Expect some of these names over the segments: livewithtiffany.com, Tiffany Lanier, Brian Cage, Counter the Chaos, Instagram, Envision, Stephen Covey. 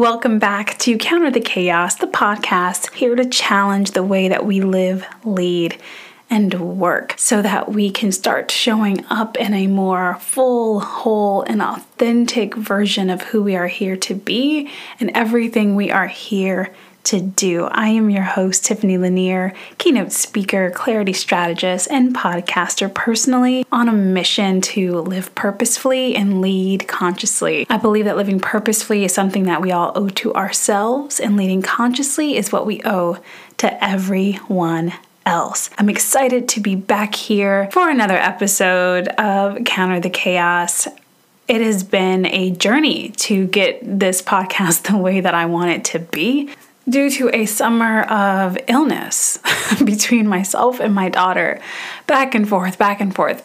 Welcome back to Counter the Chaos, the podcast, here to challenge the way that we live, lead, and work so that we can start showing up in a more full, whole, and authentic version of who we are here to be and everything we are here to do. I am your host, Tiffany Lanier, keynote speaker, clarity strategist, and podcaster, personally on a mission to live purposefully and lead consciously. I believe that living purposefully is something that we all owe to ourselves, and leading consciously is what we owe to everyone else. I'm excited to be back here for another episode of Counter the Chaos. It has been a journey to get this podcast the way that I want it to be, due to a summer of illness between myself and my daughter, back and forth.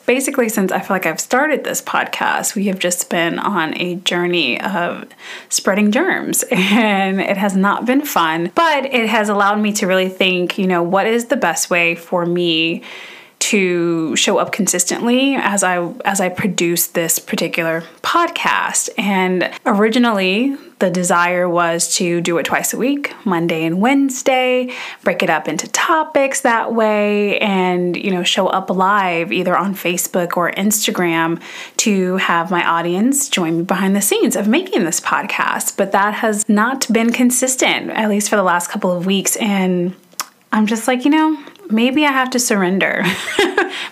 Basically, since I feel like I've started this podcast, we have just been on a journey of spreading germs, and it has not been fun, but it has allowed me to really think, what is the best way for me to show up consistently as I produce this particular podcast. And originally, the desire was to do it twice a week, Monday and Wednesday, break it up into topics that way, and show up live either on Facebook or Instagram to have my audience join me behind the scenes of making this podcast. But that has not been consistent, at least for the last couple of weeks, and I'm just like, maybe I have to surrender.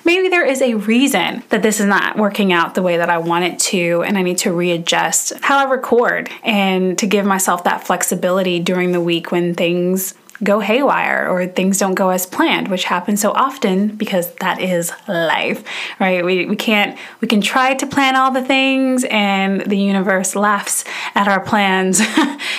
Maybe there is a reason that this is not working out the way that I want it to, and I need to readjust how I record and to give myself that flexibility during the week when things go haywire or things don't go as planned, which happens so often because that is life, right? We can try to plan all the things and the universe laughs at our plans.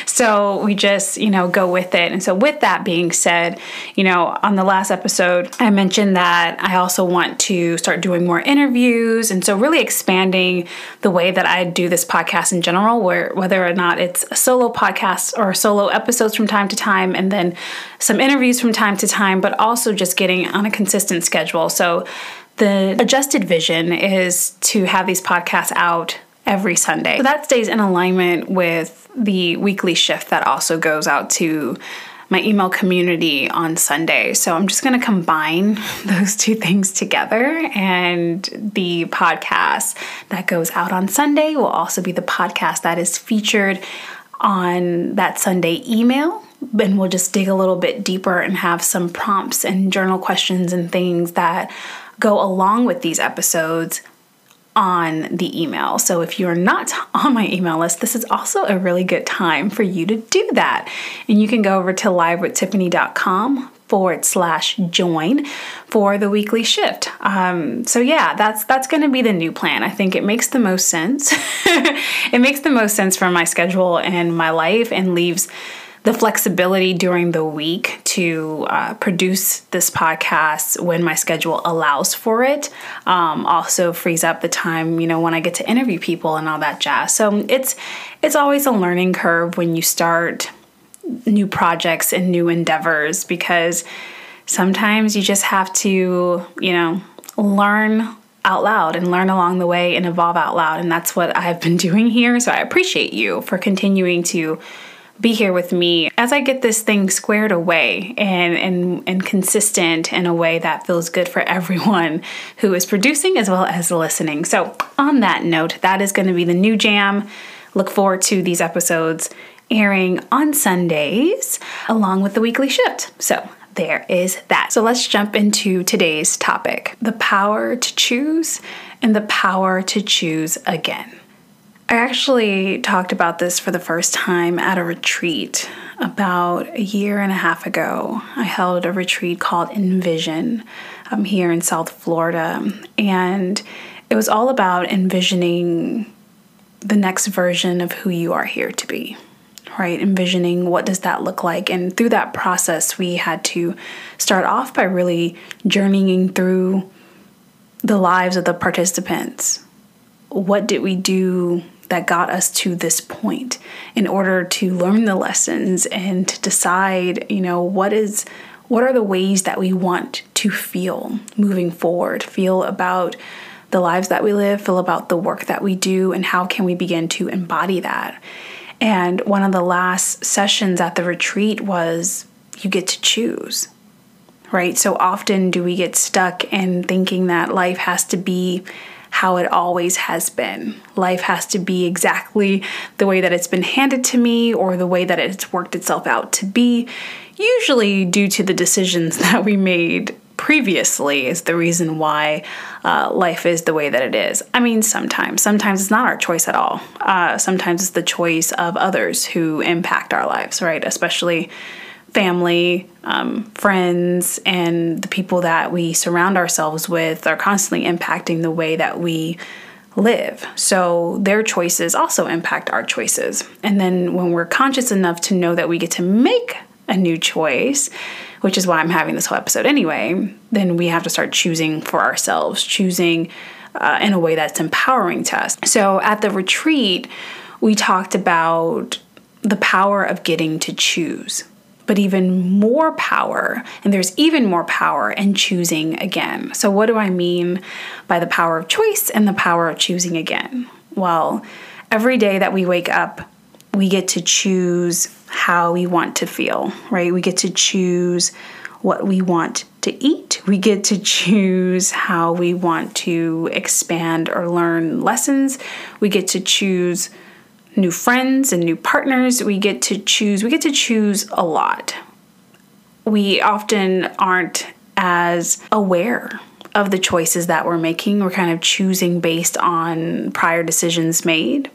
So we just, go with it. And so with that being said, on the last episode, I mentioned that I also want to start doing more interviews. And so really expanding the way that I do this podcast in general, whether or not it's a solo podcast or solo episodes from time to time, and then some interviews from time to time, but also just getting on a consistent schedule. So the adjusted vision is to have these podcasts out every Sunday. So that stays in alignment with the weekly shift that also goes out to my email community on Sunday. So I'm just going to combine those two things together, and the podcast that goes out on Sunday will also be the podcast that is featured on that Sunday email. And we'll just dig a little bit deeper and have some prompts and journal questions and things that go along with these episodes on the email. So if you're not on my email list, this is also a really good time for you to do that. And you can go over to livewithtiffany.com /join for the weekly shift. So yeah, that's going to be the new plan. I think it makes the most sense. It makes the most sense for my schedule and my life, and leaves the flexibility during the week to produce this podcast when my schedule allows for it. Also frees up the time, when I get to interview people and all that jazz. So it's always a learning curve when you start new projects and new endeavors, because sometimes you just have to, learn out loud and learn along the way and evolve out loud. And that's what I've been doing here. So I appreciate you for continuing to be here with me as I get this thing squared away and consistent in a way that feels good for everyone who is producing as well as listening. So on that note, that is going to be the new jam. Look forward to these episodes airing on Sundays along with the weekly shift. So there is that. So let's jump into today's topic: the power to choose and the power to choose again. I actually talked about this for the first time at a retreat about a year and a half ago. I held a retreat called Envision here in South Florida, and it was all about envisioning the next version of who you are here to be, right? Envisioning what does that look like, and through that process, we had to start off by really journeying through the lives of the participants. What did we do that got us to this point in order to learn the lessons and to decide, what are the ways that we want to feel moving forward, feel about the lives that we live, feel about the work that we do, and how can we begin to embody that? And one of the last sessions at the retreat was you get to choose, right? So often do we get stuck in thinking that life has to be how it always has been. Life has to be exactly the way that it's been handed to me or the way that it's worked itself out to be, usually due to the decisions that we made previously is the reason why life is the way that it is. I mean, sometimes it's not our choice at all. Sometimes it's the choice of others who impact our lives, right? Especially family, friends, and the people that we surround ourselves with are constantly impacting the way that we live. So their choices also impact our choices. And then when we're conscious enough to know that we get to make a new choice, which is why I'm having this whole episode anyway, then we have to start choosing for ourselves, choosing in a way that's empowering to us. So at the retreat, we talked about the power of getting to choose, but even more power, and there's even more power in choosing again. So what do I mean by the power of choice and the power of choosing again? Well, every day that we wake up, we get to choose how we want to feel, right? We get to choose what we want to eat. We get to choose how we want to expand or learn lessons. We get to choose new friends and new partners. We get to choose a lot. We often aren't as aware of the choices that we're making. We're kind of choosing based on prior decisions made,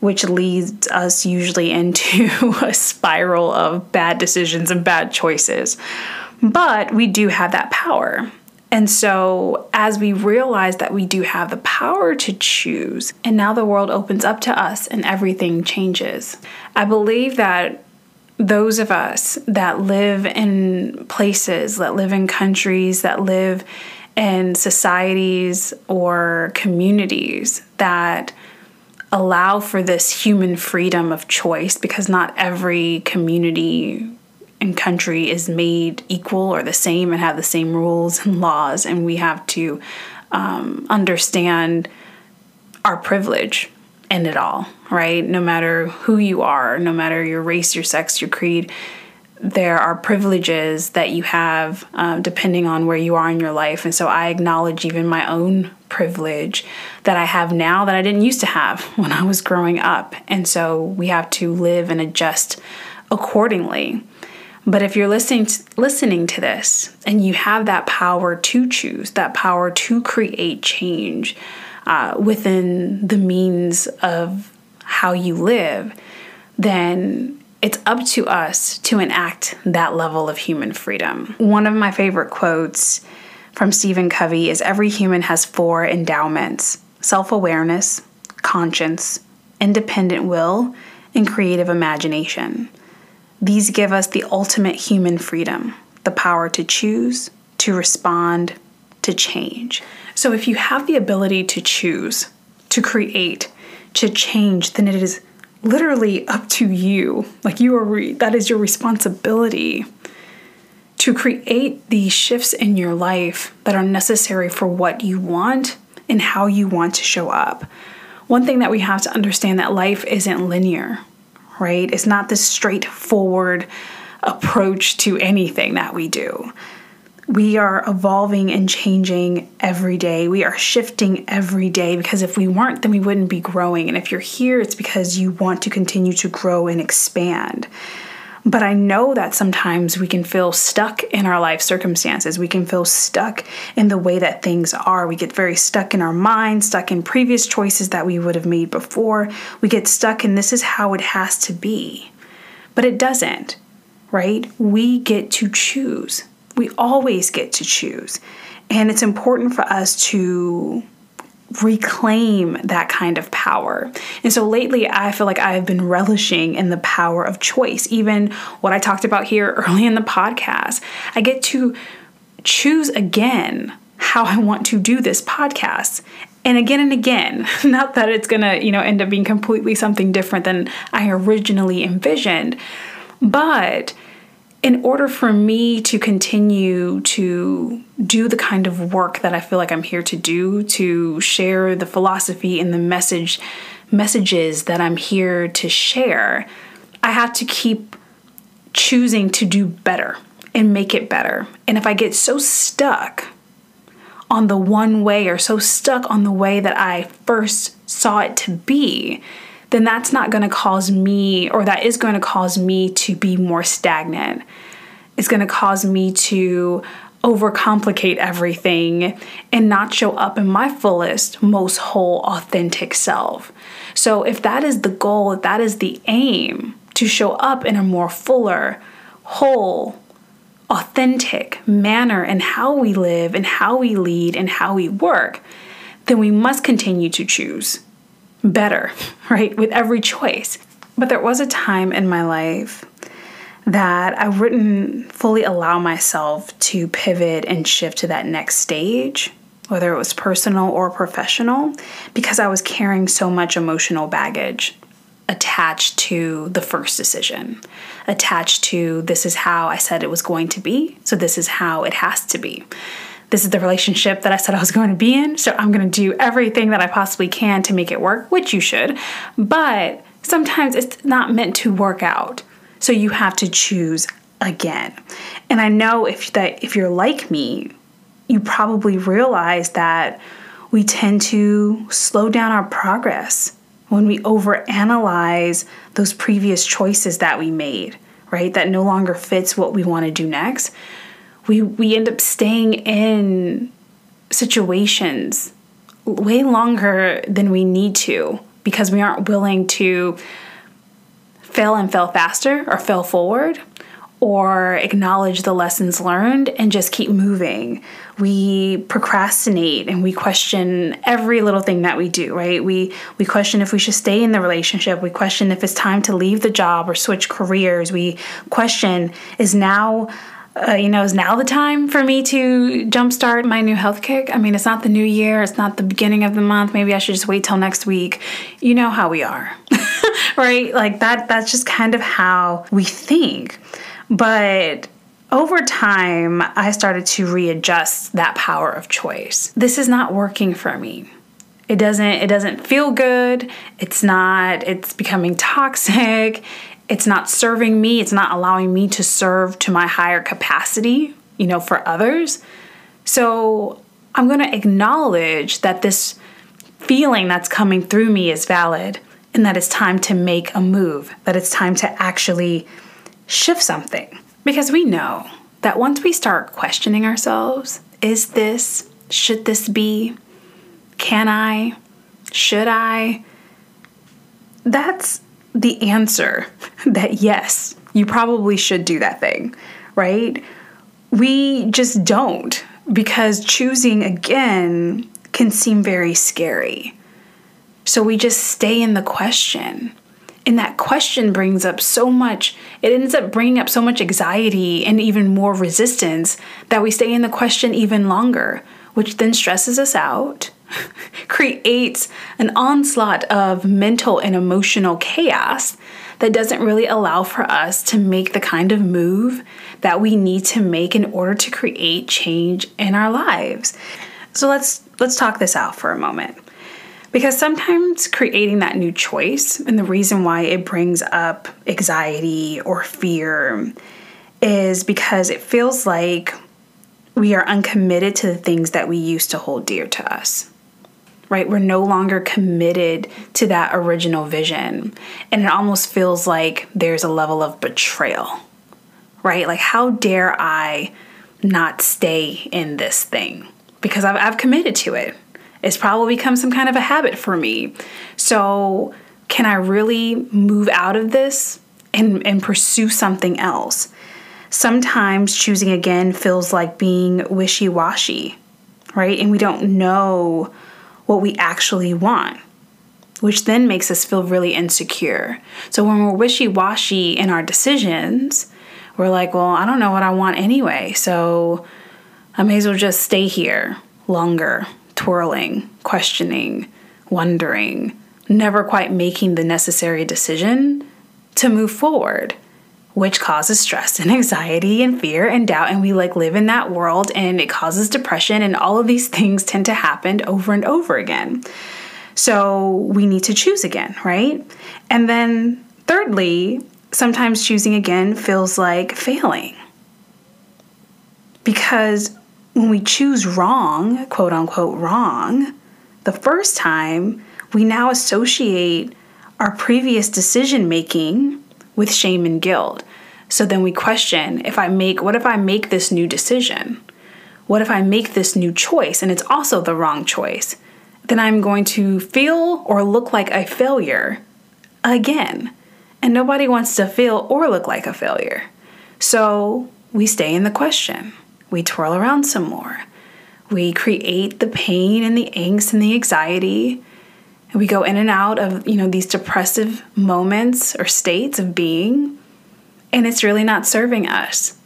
which leads us usually into a spiral of bad decisions and bad choices. But we do have that power. And so as we realize that we do have the power to choose, and now the world opens up to us and everything changes. I believe that those of us that live in places, that live in countries, that live in societies or communities that allow for this human freedom of choice, because not every community and country is made equal or the same and have the same rules and laws, and we have to understand our privilege in it all, right? No matter who you are, no matter your race, your sex, your creed, there are privileges that you have depending on where you are in your life. And so I acknowledge even my own privilege that I have now that I didn't used to have when I was growing up. And so we have to live and adjust accordingly. But if you're listening to this and you have that power to choose, that power to create change within the means of how you live, then it's up to us to enact that level of human freedom. One of my favorite quotes from Stephen Covey is, "Every human has four endowments: self-awareness, conscience, independent will, and creative imagination. These give us the ultimate human freedom, the power to choose, to respond, to change." So if you have the ability to choose, to create, to change, then it is literally up to you. Like, you are, that is your responsibility to create the shifts in your life that are necessary for what you want and how you want to show up. One thing that we have to understand, that life isn't linear, right? It's not this straightforward approach to anything that we do. We are evolving and changing every day. We are shifting every day, because if we weren't, then we wouldn't be growing. And if you're here, it's because you want to continue to grow and expand. But I know that sometimes we can feel stuck in our life circumstances. We can feel stuck in the way that things are. We get very stuck in our mind, stuck in previous choices that we would have made before. We get stuck in this is how it has to be. But it doesn't, right? We get to choose. We always get to choose. And it's important for us to reclaim that kind of power. And so lately, I feel like I have been relishing in the power of choice. Even what I talked about here early in the podcast, I get to choose again how I want to do this podcast. And again, not that it's going to, end up being completely something different than I originally envisioned, but in order for me to continue to do the kind of work that I feel like I'm here to do, to share the philosophy and the message messages that I'm here to share, I have to keep choosing to do better and make it better. And if I get so stuck on the one way or so stuck on the way that I first saw it to be, then that's not going to cause me, or that is going to cause me to be more stagnant. It's going to cause me to overcomplicate everything and not show up in my fullest, most whole, authentic self. So if that is the goal, if that is the aim, to show up in a more fuller, whole, authentic manner in how we live and how we lead and how we work, then we must continue to choose better, right? With every choice. But there was a time in my life that I wouldn't fully allow myself to pivot and shift to that next stage, whether it was personal or professional, because I was carrying so much emotional baggage attached to the first decision, attached to this is how I said it was going to be, so this is how it has to be. This is the relationship that I said I was going to be in, so I'm going to do everything that I possibly can to make it work, which you should, but sometimes it's not meant to work out. So you have to choose again. And I know if you're like me, you probably realize that we tend to slow down our progress when we overanalyze those previous choices that we made, right? That no longer fits what we want to do next. We end up staying in situations way longer than we need to because we aren't willing to fail and fail faster or fail forward or acknowledge the lessons learned and just keep moving. We procrastinate and we question every little thing that we do, right? We question if we should stay in the relationship. We question if it's time to leave the job or switch careers. We question, is now the time for me to jumpstart my new health kick? I mean, it's not the new year. It's not the beginning of the month. Maybe I should just wait till next week. You know how we are, right? Like that's just kind of how we think. But over time, I started to readjust that power of choice. This is not working for me. It doesn't feel good. It's becoming toxic. It's not serving me. It's not allowing me to serve to my higher capacity, for others. So I'm going to acknowledge that this feeling that's coming through me is valid and that it's time to make a move, that it's time to actually shift something. Because we know that once we start questioning ourselves, is this, should this be, can I, should I, that's the answer that yes, you probably should do that thing, right? We just don't, because choosing again can seem very scary. So we just stay in the question. And that question ends up bringing up so much anxiety and even more resistance that we stay in the question even longer, which then stresses us out, creates an onslaught of mental and emotional chaos that doesn't really allow for us to make the kind of move that we need to make in order to create change in our lives. So let's talk this out for a moment. Because sometimes creating that new choice, and the reason why it brings up anxiety or fear, is because it feels like we are uncommitted to the things that we used to hold dear to us, right? We're no longer committed to that original vision. And it almost feels like there's a level of betrayal, right? Like, how dare I not stay in this thing? Because I've committed to it. It's probably become some kind of a habit for me. So can I really move out of this and pursue something else? Sometimes choosing again feels like being wishy-washy, right? And we don't know what we actually want, which then makes us feel really insecure. So when we're wishy-washy in our decisions, we're like, well, I don't know what I want anyway, so I may as well just stay here longer. Twirling, questioning, wondering, never quite making the necessary decision to move forward, which causes stress and anxiety and fear and doubt. And we live in that world, and it causes depression, and all of these things tend to happen over and over again. So we need to choose again, right? And then thirdly, sometimes choosing again feels like failing. Because when we choose wrong, quote unquote wrong, the first time, we now associate our previous decision making with shame and guilt. So then we question, what if I make this new decision? What if I make this new choice and it's also the wrong choice? Then I'm going to feel or look like a failure again. And nobody wants to feel or look like a failure. So we stay in the question. We twirl around some more. We create the pain and the angst and the anxiety. And we go in and out of, these depressive moments or states of being. And it's really not serving us.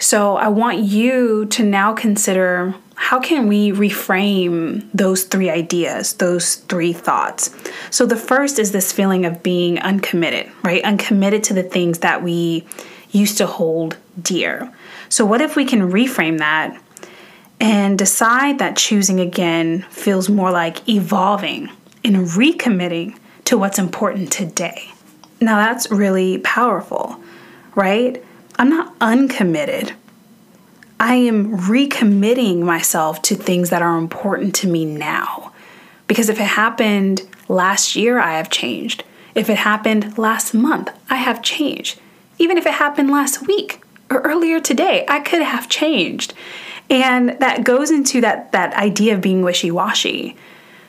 So I want you to now consider, how can we reframe those three ideas, those three thoughts? So the first is this feeling of being uncommitted, right? Uncommitted to the things that we used to hold dear. So what if we can reframe that and decide that choosing again feels more like evolving and recommitting to what's important today? Now that's really powerful, right? I'm not uncommitted. I am recommitting myself to things that are important to me now. Because if it happened last year, I have changed. If it happened last month, I have changed. Even if it happened last week or earlier today, I could have changed. And that goes into that idea of being wishy-washy.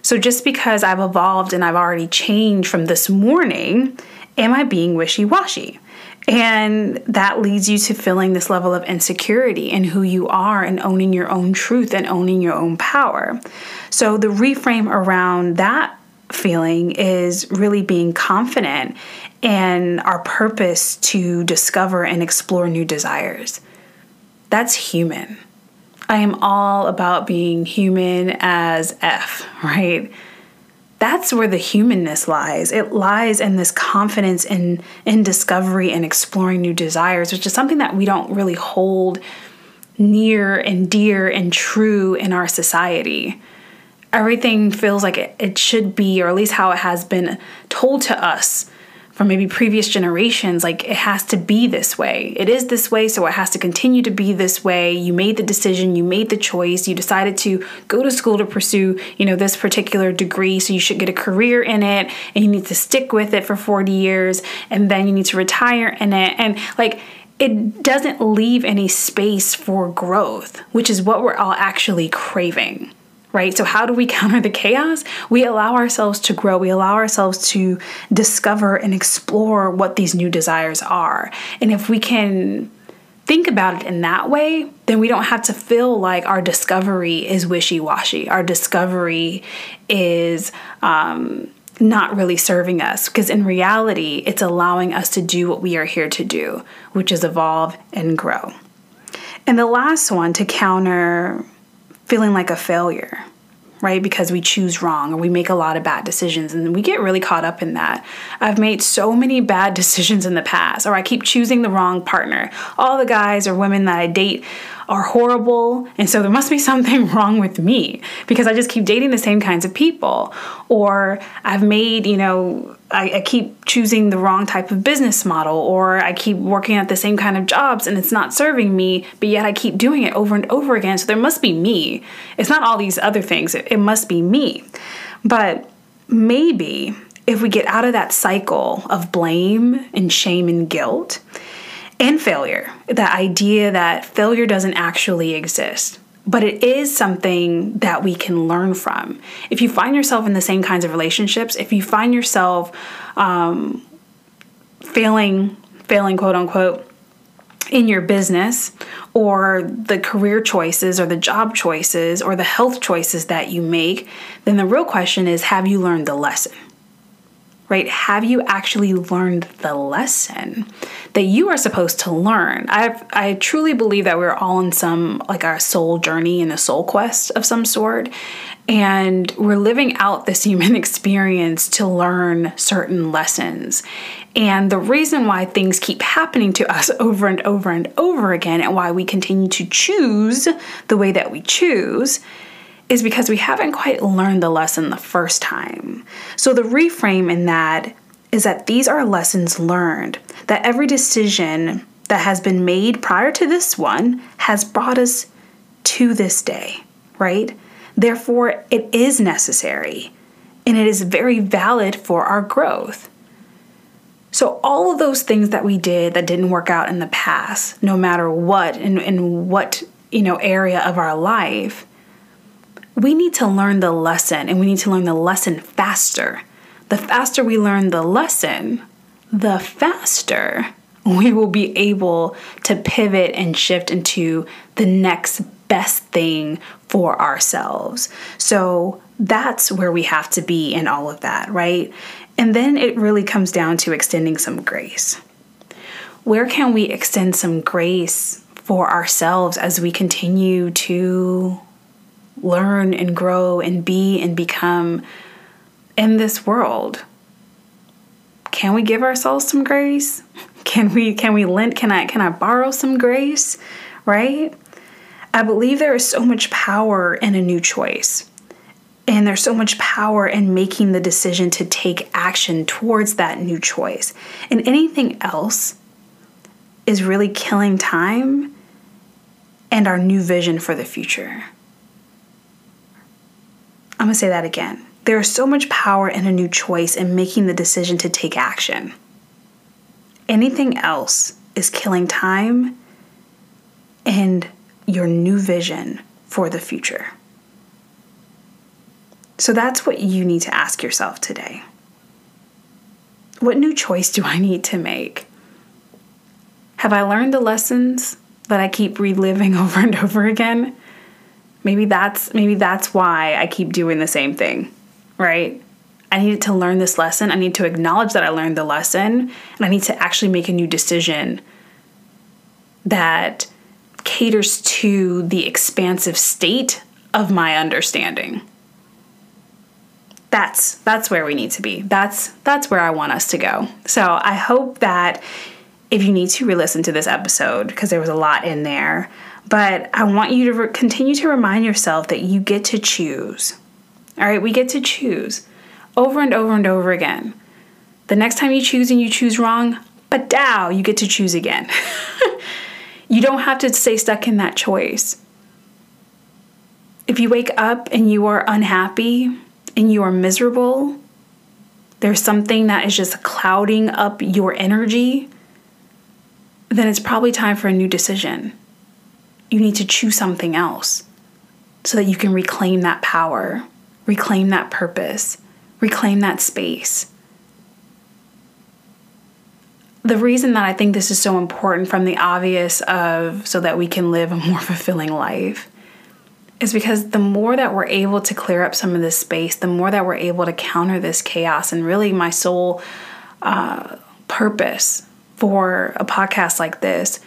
So just because I've evolved and I've already changed from this morning, am I being wishy-washy? And that leads you to feeling this level of insecurity in who you are and owning your own truth and owning your own power. So the reframe around that feeling is really being confident in our purpose to discover and explore new desires. That's human. I am all about being human as F, right? That's where the humanness lies. It lies in this confidence in discovery and exploring new desires, which is something that we don't really hold near and dear and true in our society. Everything feels like it should be, or at least how it has been told to us from maybe previous generations, like it has to be this way. It is this way, so it has to continue to be this way. You made the decision, you made the choice, you decided to go to school to pursue, this particular degree, so you should get a career in it, and you need to stick with it for 40 years, and then you need to retire in it. And it doesn't leave any space for growth, which is what we're all actually craving. Right? So how do we counter the chaos? We allow ourselves to grow. We allow ourselves to discover and explore what these new desires are. And if we can think about it in that way, then we don't have to feel like our discovery is wishy-washy. Our discovery is not really serving us, because in reality, it's allowing us to do what we are here to do, which is evolve and grow. And the last one, to counter feeling like a failure, right? Because we choose wrong or we make a lot of bad decisions and we get really caught up in that. I've made so many bad decisions in the past, or I keep choosing the wrong partner. All the guys or women that I date are horrible, and so there must be something wrong with me because I just keep dating the same kinds of people. Or I've made, I keep choosing the wrong type of business model, or I keep working at the same kind of jobs and it's not serving me, but yet I keep doing it over and over again. So there must be me. It's not all these other things. It must be me. But maybe if we get out of that cycle of blame and shame and guilt, and failure, the idea that failure doesn't actually exist, but it is something that we can learn from. If you find yourself in the same kinds of relationships, if you find yourself failing, quote unquote, in your business, or the career choices or the job choices or the health choices that you make, then the real question is, have you learned the lesson? Right? Have you actually learned the lesson that you are supposed to learn? I truly believe that we're all in some, our soul journey and a soul quest of some sort. And we're living out this human experience to learn certain lessons. And the reason why things keep happening to us over and over and over again, and why we continue to choose the way that we choose, is because we haven't quite learned the lesson the first time. So the reframe in that is that these are lessons learned, that every decision that has been made prior to this one has brought us to this day, right? Therefore, it is necessary and it is very valid for our growth. So all of those things that we did that didn't work out in the past, no matter what, in what, area of our life, we need to learn the lesson, and we need to learn the lesson faster. The faster we learn the lesson, the faster we will be able to pivot and shift into the next best thing for ourselves. So that's where we have to be in all of that, right? And then it really comes down to extending some grace. Where can we extend some grace for ourselves as we continue to learn and grow and be and become in this world? Can we give ourselves some grace? Can we lend? Can I borrow some grace, right? I believe there is so much power in a new choice. And there's so much power in making the decision to take action towards that new choice. And anything else is really killing time and our new vision for the future. I'm going to say that again. There is so much power in a new choice and making the decision to take action. Anything else is killing time and your new vision for the future. So that's what you need to ask yourself today. What new choice do I need to make? Have I learned the lessons that I keep reliving over and over again? Maybe that's why I keep doing the same thing, right? I needed to learn this lesson. I need to acknowledge that I learned the lesson, and I need to actually make a new decision that caters to the expansive state of my understanding. That's where we need to be. That's where I want us to go. So I hope that if you need to re-listen to this episode, because there was a lot in there, but I want you to continue to remind yourself that you get to choose. All right, we get to choose over and over and over again. The next time you choose and you choose wrong, but now you get to choose again. You don't have to stay stuck in that choice. If you wake up and you are unhappy, and you are miserable, there's something that is just clouding up your energy, then it's probably time for a new decision. You need to choose something else so that you can reclaim that power, reclaim that purpose, reclaim that space. The reason that I think this is so important from the obvious of so that we can live a more fulfilling life is because the more that we're able to clear up some of this space, the more that we're able to counter this chaos. And really my sole purpose for a podcast like this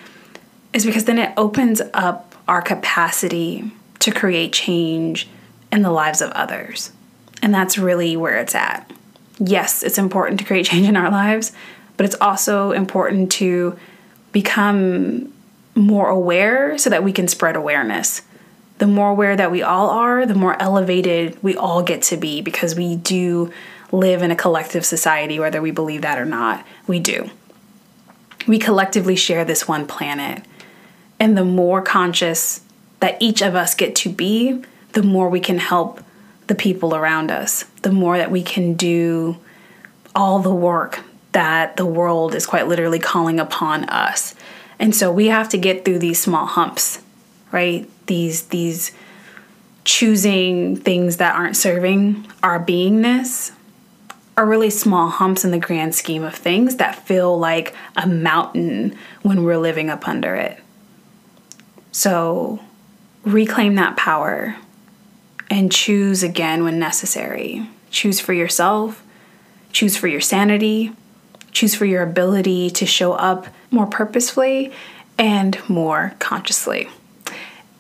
is because then it opens up our capacity to create change in the lives of others. And that's really where it's at. Yes, it's important to create change in our lives, but it's also important to become more aware so that we can spread awareness. The more aware that we all are, the more elevated we all get to be, because we do live in a collective society, whether we believe that or not. We do. We collectively share this one planet. And the more conscious that each of us get to be, the more we can help the people around us, the more that we can do all the work that the world is quite literally calling upon us. And so we have to get through these small humps, right? These choosing things that aren't serving our beingness are really small humps in the grand scheme of things that feel like a mountain when we're living up under it. So reclaim that power and choose again when necessary. Choose for yourself, choose for your sanity, choose for your ability to show up more purposefully and more consciously.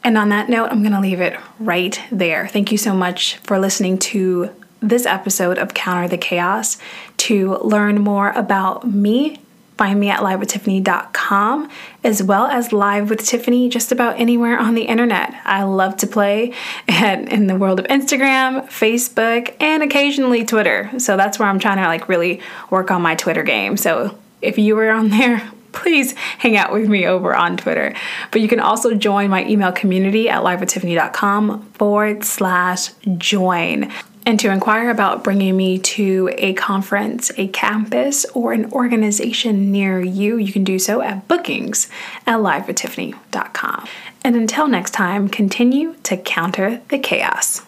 And on that note, I'm going to leave it right there. Thank you so much for listening to this episode of Counter the Chaos. To learn more about me, Find me at livewithtiffany.com, as well as Live with Tiffany just about anywhere on the internet. I love to play in the world of Instagram, Facebook, and occasionally Twitter. So that's where I'm trying to like really work on my Twitter game. So if you were on there, please hang out with me over on Twitter. But you can also join my email community at livewithtiffany.com/join. And to inquire about bringing me to a conference, a campus, or an organization near you, you can do so at bookings@livewithtiffany.com. And until next time, continue to counter the chaos.